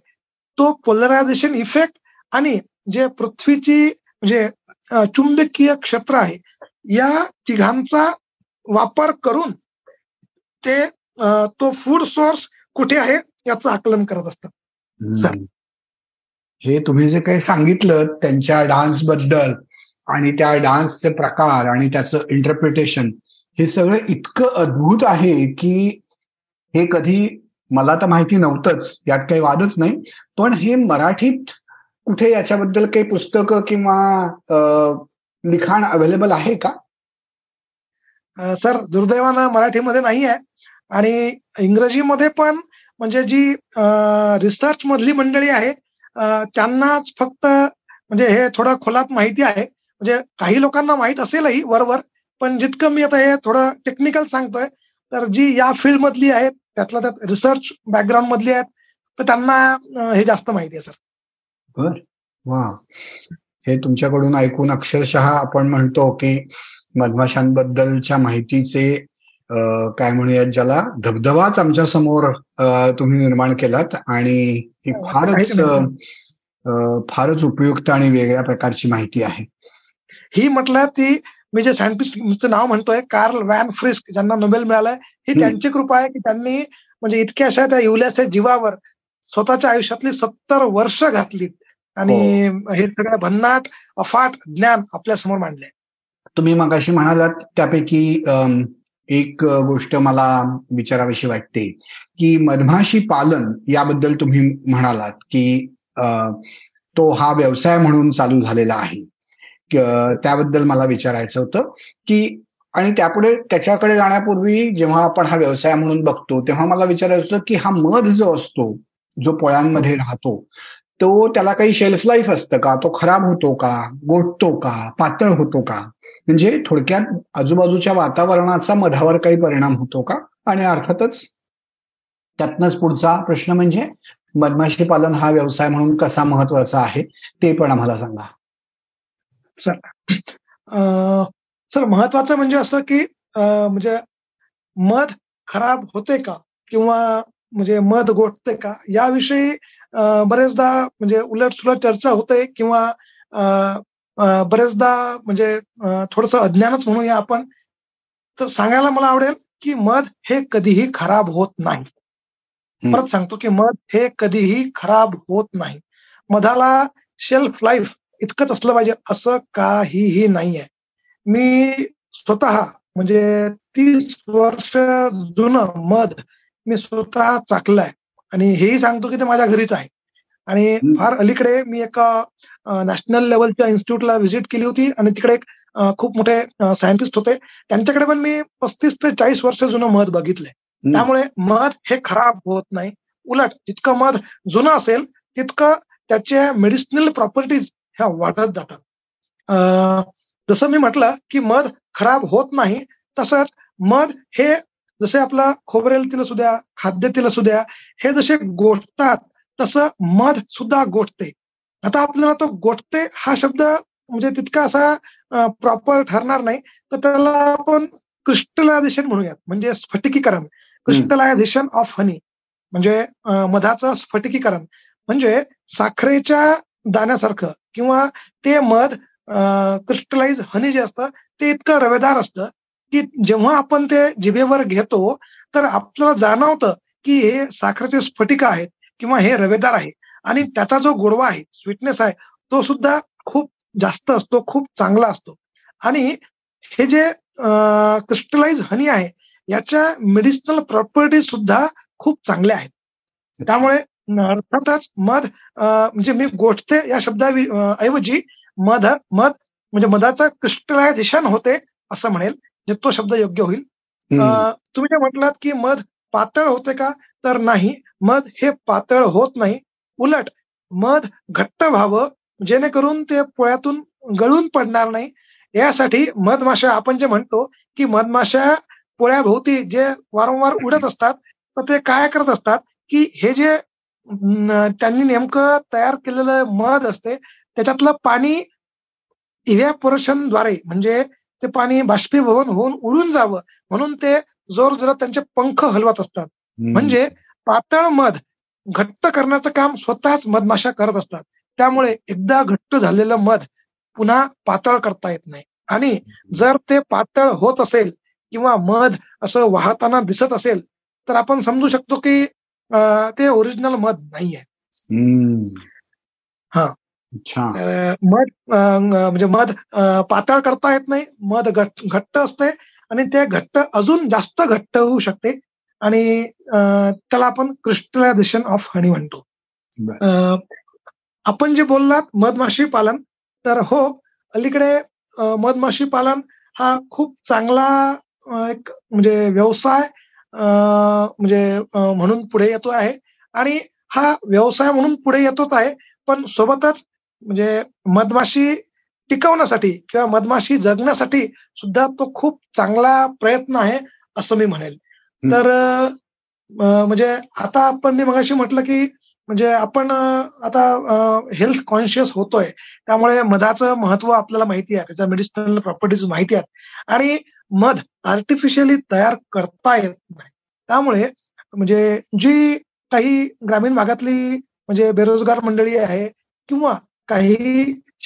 तो पोलरायझेशन इफेक्ट आणि जे पृथ्वीची म्हणजे चुंबकीय क्षेत्र आहे या तिघांचा वापर करून ते आ, तो फूड सोर्स कुठे आहे याचं आकलन करत असतात. हे तुम्ही जे काही सांगितलं त्यांच्या डान्स बद्दल आणि त्या डान्सचे प्रकार आणि त्याचं इंटरप्रिटेशन हे सगळं इतकं अद्भुत आहे की हे कधी मला तर माहिती नव्हतंच, यात काही वादच नाही. पण हे मराठीत कुठे याच्याबद्दल काही पुस्तकं किंवा लिखाण अवेलेबल आहे का? आ, सर दुर्दैवानं मराठीमध्ये नाही आहे आणि इंग्रजीमध्ये पण म्हणजे जी रिसर्च मधली मंडळी आहे त्यांनाच फक्त म्हणजे हे थोडं खोलात माहिती आहे. म्हणजे काही लोकांना माहीत असेलही वरवर, पण जितकं मी आता हे थोडं टेक्निकल सांगतोय तर जी या फील्डमधली आहेत त्यातल्या त्यात रिसर्च बॅकग्राऊंड मधली आहेत तर त्यांना हे जास्त माहिती आहे. सर बर वा, हे तुमच्याकडून ऐकून अक्षरशः आपण म्हणतो की मधमाशांबद्दलच्या माहितीचे काय म्हणूयात ज्याला धबधबाच आमच्या समोर तुम्ही निर्माण केलात आणि ही फारच फारच उपयुक्त आणि वेगळ्या प्रकारची माहिती आहे ही. म्हटलं ती मी जे सायंटिस्टचं नाव म्हणतोय कार्ल व्हॉन फ्रिस्क ज्यांना नोबेल मिळालाय ही त्यांची कृपा आहे की त्यांनी म्हणजे इतक्या अशा त्या इवल्याच्या जीवावर स्वतःच्या आयुष्यातली सत्तर वर्ष घातलीत आणि हे सगळं भन्नाट अफाट ज्ञान आपल्या समोर मांडले. तुम्ही मगाशी म्हणालात त्यापैकी एक गोष्ट मला विचाराविषयी वाटते की मधमाशी पालन याबद्दल तुम्ही म्हणालात की तो हा व्यवसाय म्हणून चालू झालेला आहे, त्याबद्दल मला विचारायचं होतं की आणि त्यापुढे त्याच्याकडे जाण्यापूर्वी जेव्हा आपण हा व्यवसाय म्हणून बघतो तेव्हा मला विचारायचं होतं की हा मध जो असतो जो पोळ्यांमध्ये राहतो तो त्याला काही शेल्फ लाईफ असतं का, तो खराब होतो का, गोठतो का, पातळ होतो का, म्हणजे थोडक्यात आजूबाजूच्या वातावरणाचा मधावर काही परिणाम होतो का? आणि अर्थातच त्यातनंच पुढचा प्रश्न म्हणजे मधमाशी पालन हा व्यवसाय म्हणून कसा महत्वाचा आहे ते पण आम्हाला सांगा. सर सर महत्वाचं म्हणजे असं की म्हणजे मध खराब होते का किंवा म्हणजे मध गोठते का याविषयी बरेचदा म्हणजे उलटसुलट चर्चा होते किंवा बरेचदा म्हणजे थोडंसं अज्ञानच म्हणूया आपण. तर सांगायला मला आवडेल की मध हे कधीही खराब होत नाही. परत सांगतो की मध हे कधीही खराब होत नाही. मधाला शेल्फ लाईफ इतकंच असलं पाहिजे असं काहीही नाही आहे. मी स्वतः म्हणजे तीस वर्ष जुनं मध मी स्वतः चाकलंय आणि हेही सांगतो की ते माझ्या घरीच आहे. आणि फार अलीकडे मी एका नॅशनल लेवलच्या इन्स्टिट्यूटला व्हिजिट केली होती आणि तिकडे एक खूप मोठे सायंटिस्ट होते, त्यांच्याकडे पण मी पस्तीस ते चाळीस वर्ष जुनं मध बघितलंय. त्यामुळे मध हे खराब होत नाही, उलट जितकं मध जुनं असेल तितकं त्याचे मेडिसिनल प्रॉपर्टीज ह्या वाढत जातात. जसं मी म्हटलं की मध खराब होत नाही, तसंच मध हे जसे आपला खोबरेल तेल असू द्या, खाद्य तेल असू द्या, हे जसे गोठतात तसं मध सुद्धा गोठते. आता आपल्याला तो गोठते हा शब्द म्हणजे तितका असा प्रॉपर ठरणार नाही, तर त्याला आपण क्रिस्टलायझेशन म्हणूयात म्हणजे स्फटिकीकरण, क्रिस्टलायझेशन ऑफ हनी म्हणजे मधाचं स्फटिकीकरण म्हणजे साखरेच्या दाण्यासारखं किंवा ते मध क्रिस्टलाइज हनी जे असतं ते इतकं रवेदार असतं की जेव्हा आपण ते जिभेवर घेतो तर आपल्याला जाणवतं की हे साखरेचे स्फटिक आहेत किंवा हे रवेदार आहे आणि त्याचा जो गोडवा आहे, स्वीटनेस आहे, तो सुद्धा खूप जास्त असतो, खूप चांगला असतो. आणि हे जे क्रिस्टलाइज हनी आहे याच्या मेडिसिनल प्रॉपर्टीज सुद्धा खूप चांगल्या आहेत. त्यामुळे अर्थातच मध म्हणजे मी गोठते या शब्दाऐवजी मध मध म्हणजे मधाचं क्रिस्टलायझेशन होते असं म्हणेल, म्हणजे तो शब्द योग्य होईल. तुम्ही जे म्हटलात की मध पातळ होते का, तर नाही, मध हे पातळ होत नाही, उलट मध घट्ट व्हावं जेणेकरून ते पोळ्यातून गळून पडणार नाही यासाठी मधमाशा, आपण जे म्हणतो की मधमाशा पोळ्याभोवती जे वारंवार उडत असतात, तर ते काय करत असतात की हे जे त्यांनी नेमकं तयार केलेलं मध असते त्याच्यातलं पाणी इव्हॅपोरेशनद्वारे, म्हणजे ते पाणी बाष्पीभवन होऊन उडून जावं म्हणून ते जोर जोरात त्यांचे पंख हलवत असतात. म्हणजे पातळ मध घट्ट करण्याचं काम स्वतःच मधमाशा करत असतात, त्यामुळे एकदा घट्ट झालेलं मध पुन्हा पातळ करता येत नाही. आणि जर ते पातळ होत असेल किंवा मध असं वाहताना दिसत असेल तर आपण समजू शकतो की ते ओरिजिनल मध नाही आहे. हा, तर मध म्हणजे मध पातळ करता येत नाही, मध घट्ट असते आणि ते घट्ट अजून जास्त घट्ट होऊ शकते आणि त्याला आपण क्रिस्टलायझेशन ऑफ हनी म्हणतो. आपण जे बोललात मधमाशी पालन, तर हो, अलीकडे मधमाशी पालन हा खूप चांगला एक म्हणजे व्यवसाय म्हणजे म्हणून पुढे येतो आहे आणि हा व्यवसाय म्हणून पुढे येतोच आहे, पण सोबतच म्हणजे मधमाशी टिकवण्यासाठी किंवा मधमाशी जगण्यासाठी सुद्धा तो खूप चांगला प्रयत्न आहे असं मी म्हणेल. तर म्हणजे आता आपण मी मगाशी म्हटलं की म्हणजे आपण आता हेल्थ कॉन्शियस होतोय, त्यामुळे मधाचं महत्व आपल्याला माहिती आहे, त्याच्या मेडिसिनल प्रॉपर्टीज माहिती आहेत आणि मध आर्टिफिशियली तयार करता येत नाही, त्यामुळे म्हणजे जी काही ग्रामीण भागातली म्हणजे बेरोजगार मंडळी आहे किंवा काही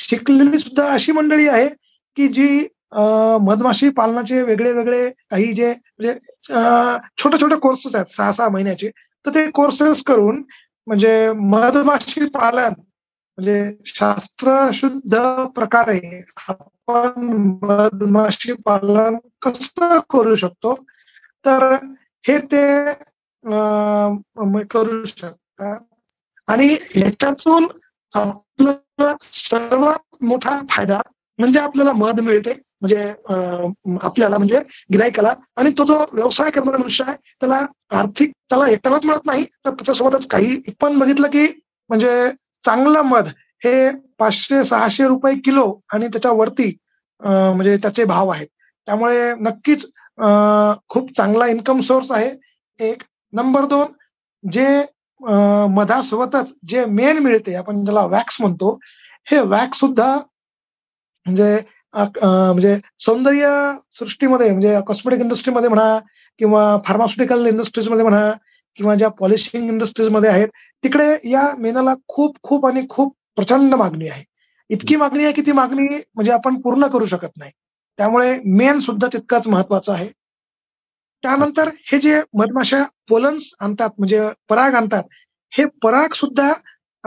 शिकलेली सुद्धा अशी मंडळी आहे की जी मधमाशी पालनाचे वेगळे वेगळे काही जे म्हणजे छोटे छोटे कोर्सेस आहेत सहा सहा महिन्याचे, तर ते कोर्सेस करून म्हणजे मधमाशी पालन म्हणजे शास्त्रशुद्ध प्रकारे आपण मधमाशी पालन कसं करू शकतो, तर हे ते करू शकतात. आणि याच्यातून आपला सर्वात मोठा फायदा म्हणजे आपल्याला मध मिळते, म्हणजे आपल्याला म्हणजे गिरायकाला, आणि तो जो व्यवसाय करणारा मनुष्य आहे त्याला आर्थिक त्याला एकट्यालाच मिळत नाही, तर त्याच्यासोबतच काही पण बघितलं की म्हणजे चांगलं मध हे पाचशे सहाशे रुपये किलो आणि त्याच्यावरती म्हणजे त्याचे भाव आहेत, त्यामुळे नक्कीच खूप चांगला इन्कम सोर्स आहे. एक नंबर दोन, जे मधासोबतच जे मेण मिळते आपण ज्याला वॅक्स म्हणतो, हे वॅक्स सुद्धा म्हणजे म्हणजे सौंदर्य सृष्टीमध्ये म्हणजे कॉस्मेटिक इंडस्ट्रीमध्ये म्हणा किंवा फार्मास्युटिकल इंडस्ट्रीजमध्ये म्हणा किंवा ज्या पॉलिशिंग इंडस्ट्रीजमध्ये आहेत तिकडे या मेणाला खूप खूप आणि खूप प्रचंड मागणी आहे. इतकी मागणी आहे की ती मागणी म्हणजे आपण पूर्ण करू शकत नाही, त्यामुळे मेण सुद्धा तितकाच महत्वाचं आहे. त्यानंतर हे जे मधमाशा पोलन्स आणतात म्हणजे पराग आणतात, हे पराग सुद्धा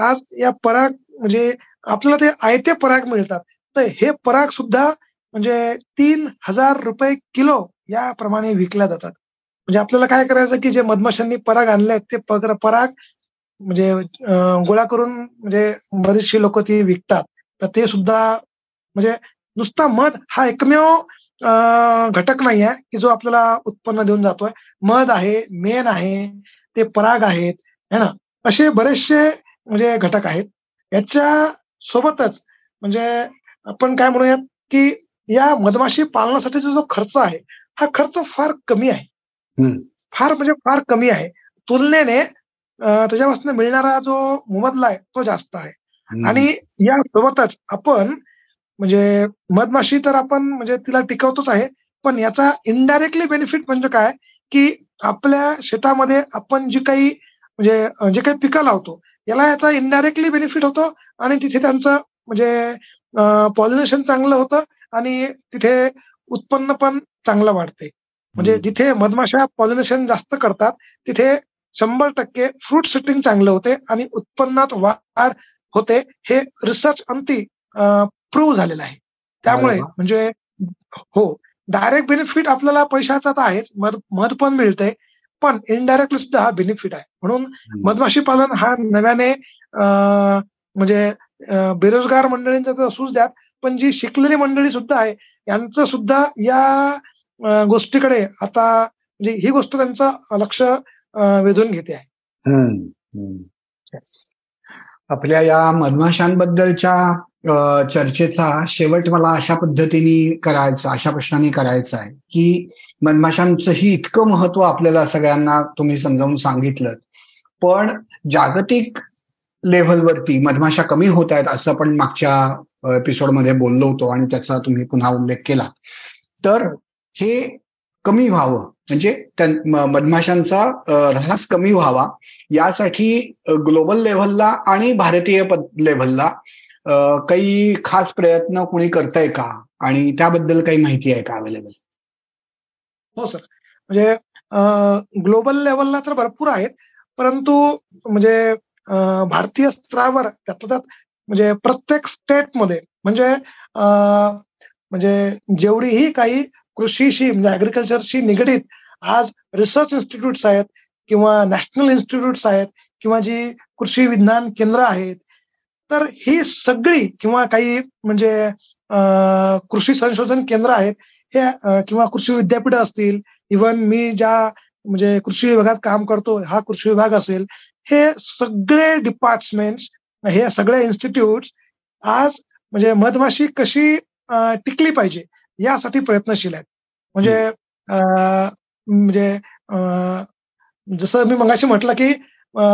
आज या पराग म्हणजे आपल्याला ते आयते पराग मिळतात, तर हे पराग सुद्धा म्हणजे तीन हजार रुपये किलो याप्रमाणे विकल्या जातात. म्हणजे आपल्याला काय करायचं की जे मधमाशांनी पराग आणले आहेत ते पराग म्हणजे गोळा करून म्हणजे बरीचशी लोक ती विकतात, तर ते सुद्धा म्हणजे नुसता मध हा एकमेव घटक नाही आहे की जो आपल्याला उत्पन्न देऊन जातोय. मध आहे, मेण आहे, ते पराग आहेत है ना, असे बरेचसे म्हणजे घटक आहेत. याच्या सोबतच म्हणजे आपण काय म्हणूयात की या मधमाशी पालनासाठीचा जो खर्च आहे हा खर्च फार कमी आहे, फार म्हणजे फार कमी आहे. तुलनेने त्याच्यापासून मिळणारा जो मोबदला आहे तो जास्त आहे. आणि यासोबतच आपण म्हणजे मधमाशी तर आपण म्हणजे तिला टिकवतोच आहे, पण याचा इनडायरेक्टली बेनिफिट म्हणजे काय की आपल्या शेतामध्ये आपण जी काही म्हणजे जे काही पिकं लावतो याला याचा इनडायरेक्टली बेनिफिट होतो आणि तिथे त्यांचं म्हणजे पॉलिनेशन चांगलं होतं आणि तिथे उत्पन्न पण चांगलं वाढते. म्हणजे जिथे मधमाशा पॉलिनेशन जास्त करतात तिथे शंभर टक्के फ्रूट सेटिंग चांगलं होते आणि उत्पन्नात वाढ होते, हे रिसर्च अंती प्रूव्ह झालेलं आहे. त्यामुळे म्हणजे हो, डायरेक्ट बेनिफिट आपल्याला पैशाचा तर आहेच, मध मध पण मिळतंय, पण इनडायरेक्टली सुद्धा हा बेनिफिट आहे. म्हणून मधमाशी पालन हा नव्याने म्हणजे बेरोजगार मंडळींचा सूज द्यात पण जी शिकलेली मंडळी सुद्धा आहे यांचं सुद्धा या गोष्टीकडे आता म्हणजे ही गोष्ट त्यांचं लक्ष वेधून घेते आहे. आपल्या या मधमाशांबद्दलच्या चर्चेचा शेवट मला अशा पद्धतीने करायचा अशा प्रश्नाने करायचा आहे की मधमाशांचंही इतकं महत्व आपल्याला सगळ्यांना तुम्ही समजावून सांगितलं, पण जागतिक लेव्हलवरती मधमाशा कमी होत आहेत असं आपण मागच्या एपिसोडमध्ये बोललो होतो आणि त्याचा तुम्ही पुन्हा उल्लेख केला. तर हे कमी व्हावं म्हणजे मधमाशांचा ऱ्हास कमी व्हावा यासाठी ग्लोबल लेव्हलला आणि भारतीय लेव्हलला काही खास प्रयत्न कोणी करताय का आणि त्याबद्दल काही माहिती आहे का अवेलेबल? हो सर, म्हणजे ग्लोबल लेव्हलला तर भरपूर आहेत, परंतु म्हणजे भारतीय स्तरावर त्यातल्या त्यात म्हणजे प्रत्येक स्टेटमध्ये म्हणजे म्हणजे जेवढीही काही कृषीशी म्हणजे ऍग्रिकल्चरशी निगडीत आज रिसर्च इन्स्टिट्यूट्स आहेत किंवा नॅशनल इन्स्टिट्यूट्स आहेत किंवा जी कृषी विज्ञान केंद्र आहेत, तर ही सगळी किंवा काही म्हणजे कृषी संशोधन केंद्र आहेत हे किंवा कृषी विद्यापीठ असतील, इव्हन मी ज्या म्हणजे कृषी विभागात काम करतो हा कृषी विभाग असेल, हे सगळे डिपार्टमेंट्स हे सगळे इन्स्टिट्यूट्स आज म्हणजे मधमाशी कशी टिकली पाहिजे यासाठी प्रयत्नशील आहेत. म्हणजे म्हणजे जसं मी मगाशी म्हटलं की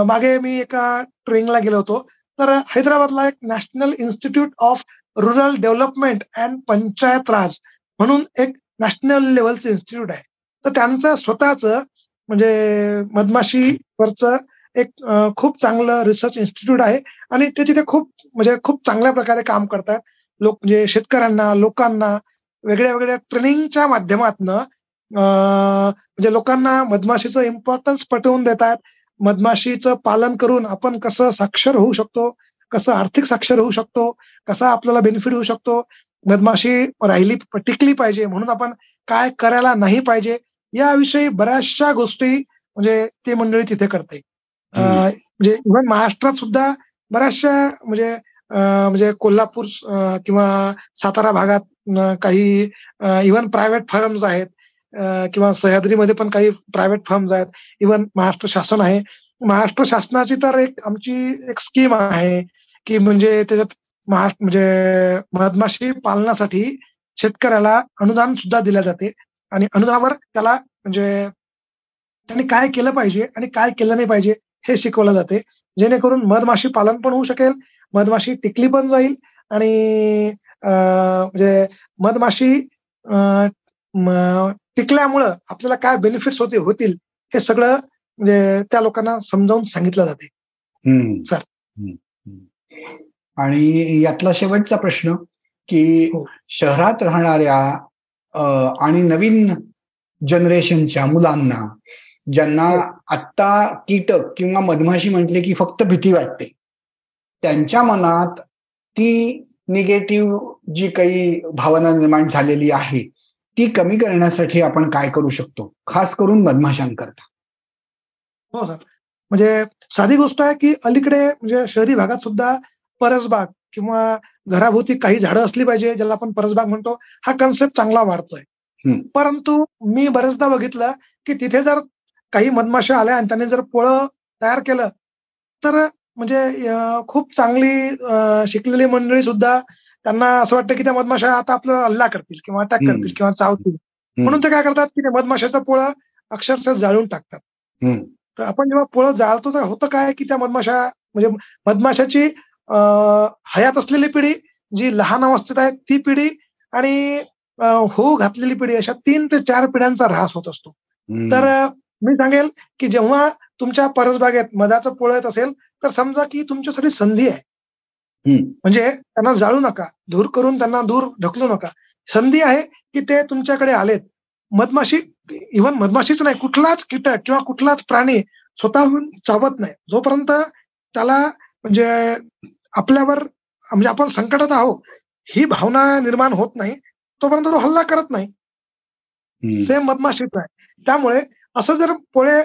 मागे मी एका ट्रेनिंगला गेलो होतो, तर हैदराबादला एक national institute of rural development and Panchayat Raj म्हणून एक नॅशनल लेव्हलचं इन्स्टिट्यूट आहे, तर त्यांचं स्वतःचं म्हणजे मधमाशीवरचं एक खूप चांगलं रिसर्च इन्स्टिट्यूट आहे आणि ते तिथे खूप म्हणजे खूप चांगल्या प्रकारे काम करतात. लोक म्हणजे शेतकऱ्यांना लोकांना वेगळ्या वेगळ्या ट्रेनिंगच्या माध्यमातनं म्हणजे लोकांना मधमाशीचं इम्पॉर्टन्स पटवून देतात, मधमाशीचं पालन करून आपण कसं साक्षर होऊ शकतो, कसं आर्थिक साक्षर होऊ शकतो, कसा आपल्याला बेनिफिट होऊ शकतो, मधमाशी राहिली टिकली पाहिजे म्हणून आपण काय करायला नाही पाहिजे याविषयी बऱ्याचशा गोष्टी म्हणजे ते मंडळी तिथे करते. म्हणजे इव्हन महाराष्ट्रात सुद्धा बऱ्याचशा म्हणजे म्हणजे कोल्हापूर किंवा सातारा भागात काही इव्हन प्रायव्हेट फर्म्स आहेत किंवा सह्याद्रीमध्ये पण काही प्रायव्हेट फर्म्स आहेत, इव्हन महाराष्ट्र शासन आहे, महाराष्ट्र शासनाची तर एक आमची एक स्कीम आहे की म्हणजे त्याच्यात महाराष्ट्र म्हणजे मधमाशी पालनासाठी शेतकऱ्याला अनुदान सुद्धा दिले जाते आणि अनुदानावर त्याला म्हणजे त्यांनी काय केलं पाहिजे आणि काय केलं नाही पाहिजे हे शिकवलं जाते, जेणेकरून मधमाशी पालन पण होऊ शकेल, मधमाशी टिकली पण जाईल आणि म्हणजे मधमाशी टिकल्यामुळं आपल्याला काय बेनिफिट्स होते होतील हे सगळं म्हणजे त्या लोकांना समजावून सांगितलं जाते सर. आणि यातला शेवटचा प्रश्न की शहरात राहणाऱ्या आणि नवीन जनरेशनच्या मुलांना ज्यांना आत्ता कीटक किंवा मधमाशी म्हटले की फक्त भीती वाटते, त्यांच्या मनात ती निगेटिव्ह जी काही भावना निर्माण झालेली आहे ती कमी करण्यासाठी आपण काय करू शकतो खास करून मधमाशांकरता? हो सर, म्हणजे साधी गोष्ट आहे की अलीकडे म्हणजे शहरी भागात सुद्धा परसबाग किंवा घराभोवती काही झाडं असली पाहिजे ज्याला आपण परसबाग म्हणतो, हा कन्सेप्ट चांगला वाढतोय. परंतु मी बरेचदा बघितलं की तिथे जर काही मधमाशा आल्या आणि त्यांनी जर पोळं तयार केलं तर म्हणजे खूप चांगली शिकलेली मंडळी सुद्धा त्यांना असं वाटतं की त्या मधमाशा आता आपल्याला हल्ला करतील किंवा अटॅक करतील किंवा चावतील, म्हणून ते काय करतात की ते मधमाशाचं पोळं अक्षरशः जाळून टाकतात. तर आपण जेव्हा पोळं जाळतो तर होतं काय की त्या मधमाशा म्हणजे मधमाशाची हयात असलेली पिढी, जी लहान अवस्थेत आहे ती पिढी आणि होऊ घातलेली पिढी अशा तीन ते चार पिढ्यांचा ऱ्हास होत असतो. तर मी सांगेल की जेव्हा तुमच्या परसबागेत मधाचं पोळं येत असेल तर समजा की तुमच्यासाठी संधी आहे, म्हणजे त्यांना जाळू नका, दूर करून त्यांना दूर ढकलू नका, संधी आहे की ते तुमच्याकडे आलेत. मधमाशी इव्हन मधमाशीच नाही कुठलाच कीटक किंवा कुठलाच प्राणी स्वतःहून चावत नाही, जोपर्यंत त्याला म्हणजे आपल्यावर म्हणजे आपण संकटात आहोत ही भावना निर्माण होत नाही तोपर्यंत तो हल्ला करत नाही, सेम मधमाशीत आहे. त्यामुळे असं जर पोळे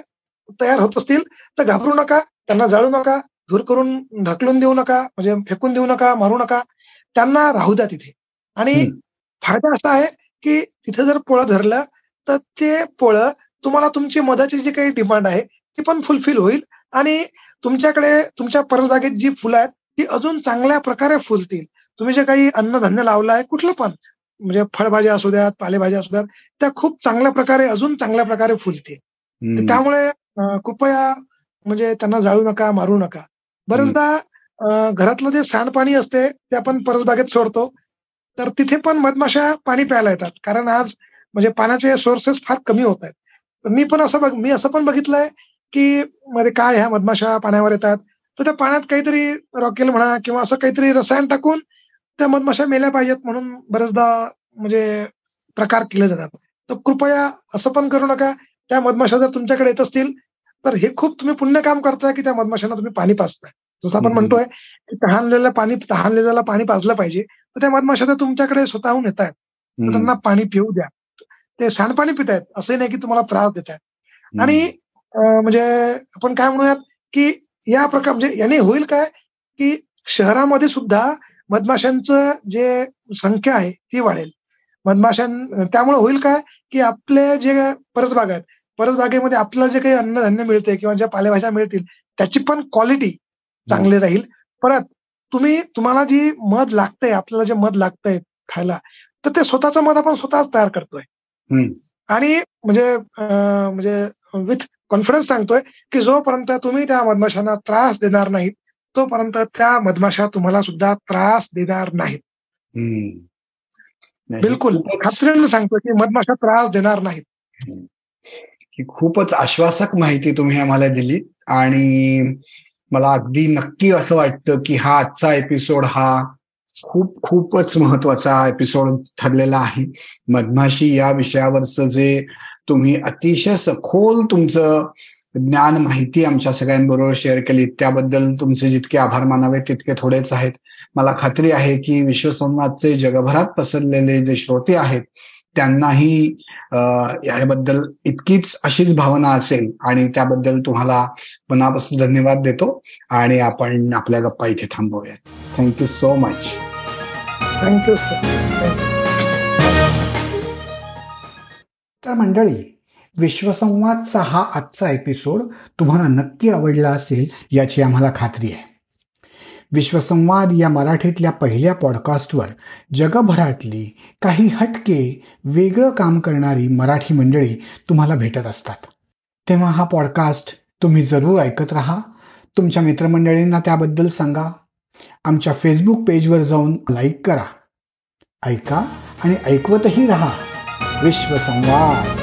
तयार होत असतील तर घाबरू नका, त्यांना जाळू नका, धूर करून ढकलून देऊ नका, म्हणजे फेकून देऊ नका, मारू नका, त्यांना राहू द्या तिथे. आणि फायदा असा आहे की तिथे जर पोळं धरलं तर ते पोळं तुम्हाला तुमची मधाची जी काही डिमांड आहे ती पण फुलफिल होईल आणि तुमच्याकडे तुमच्या परसबागेत जी फुलं आहेत ती अजून चांगल्या प्रकारे फुलतील. तुम्ही जे काही अन्नधान्य लावलं आहे कुठलं पण, म्हणजे फळभाज्या असू द्यात, पालेभाज्या असू द्यात, त्या खूप चांगल्या प्रकारे अजून चांगल्या प्रकारे फुलतील. त्यामुळे कृपया म्हणजे त्यांना जाळू नका, मारू नका. बरेचदा घरातलं जे सांडपाणी असते ते आपण परसबागेत सोडतो, तर तिथे पण मधमाशा पाणी प्यायला येतात, कारण आज म्हणजे पाण्याचे सोर्सेस फार कमी होत आहेत. तर मी पण असं बघ मी असं पण बघितलंय की मध्ये काय ह्या मधमाशा पाण्यावर येतात, तर त्या पाण्यात काहीतरी रॉकेल म्हणा किंवा असं काहीतरी रसायन टाकून त्या मधमाशा मेल्या पाहिजेत म्हणून बरेचदा म्हणजे प्रकार केले जातात. तर कृपया असं पण करू नका. त्या मधमाशा जर तुमच्याकडे येत असतील तर हे खूप तुम्ही पुण्य काम करताय की त्या मधमाशांना तुम्ही पाणी पाजताय. जसं आपण म्हणतोय की तहानलेलं पाणी तहानलेल्याला पाणी पाजलं पाहिजे, तर त्या मधमाशा तर तुमच्याकडे स्वतःहून येत आहेत, तर त्यांना पाणी पिऊ द्या. ते सांडपाणी पित आहेत, असंही नाही की तुम्हाला त्रास देत आहेत. आणि म्हणजे आपण काय म्हणूयात की या प्रकार म्हणजे याने होईल काय की शहरामध्ये सुद्धा मधमाशांचं जे संख्या आहे ती वाढेल. मधमाशां त्यामुळे होईल काय की आपले जे परसबाग आहेत, परसबागेमध्ये आपल्याला जे काही अन्नधान्य मिळते किंवा ज्या पालेभाज्या मिळतील त्याची पण क्वालिटी चांगली राहील. परत तुम्ही तुम्हाला जी मध लागतंय, आपल्याला जे मध लागतंय खायला, तर ते स्वतःचं मध आपण स्वतःच तयार करतोय. आणि म्हणजे म्हणजे विथ कॉन्फिडन्स सांगतोय की जोपर्यंत तुम्ही त्या मधमाशांना त्रास देणार नाहीत तोपर्यंत त्या मधमाशा तुम्हाला सुद्धा त्रास देणार नाहीत. बिलकुल खात्रीने सांगतोय की मधमाशा त्रास देणार नाहीत. खूपच आश्वासक माहिती तुम्ही आम्हाला दिली आणि मला अगदी नक्की असं वाटतं की हा आजचा एपिसोड हा खूप खूपच महत्वाचा एपिसोड ठरलेला आहे. मधमाशी या विषयावरचं जे तुम्ही अतिशय सखोल तुमचं ज्ञान माहिती आमच्या सगळ्यांबरोबर शेअर केली त्याबद्दल तुमचे जितके आभार मानावे तितके थोडेच आहेत. मला खात्री आहे की विश्वसंवादचे जगभरात पसरलेले जे श्रोते आहेत त्यांनाही याबद्दल इतकीच अशीच भावना असेल आणि त्याबद्दल तुम्हाला मनापासून धन्यवाद देतो आणि आपण आपल्या गप्पा इथे थांबवूया. Thank you so much. Thank you sir. तर मंडळी, विश्वसंवादचा हा आजचा एपिसोड तुम्हाला नक्की आवडला असेल याची आम्हाला खात्री आहे. विश्वसंवाद या मराठीतल्या पहिल्या पॉडकास्टवर जगभरातली काही हटके वेगळं काम करणारी मराठी मंडळी तुम्हाला भेटत असतात. तेव्हा हा पॉडकास्ट तुम्ही जरूर ऐकत राहा. तुमच्या मित्रमंडळींना त्याबद्दल सांगा. आमच्या फेसबुक पेजवर जाऊन लाईक करा. ऐका आणि ऐकवतही राहा. विश्वसंवाद.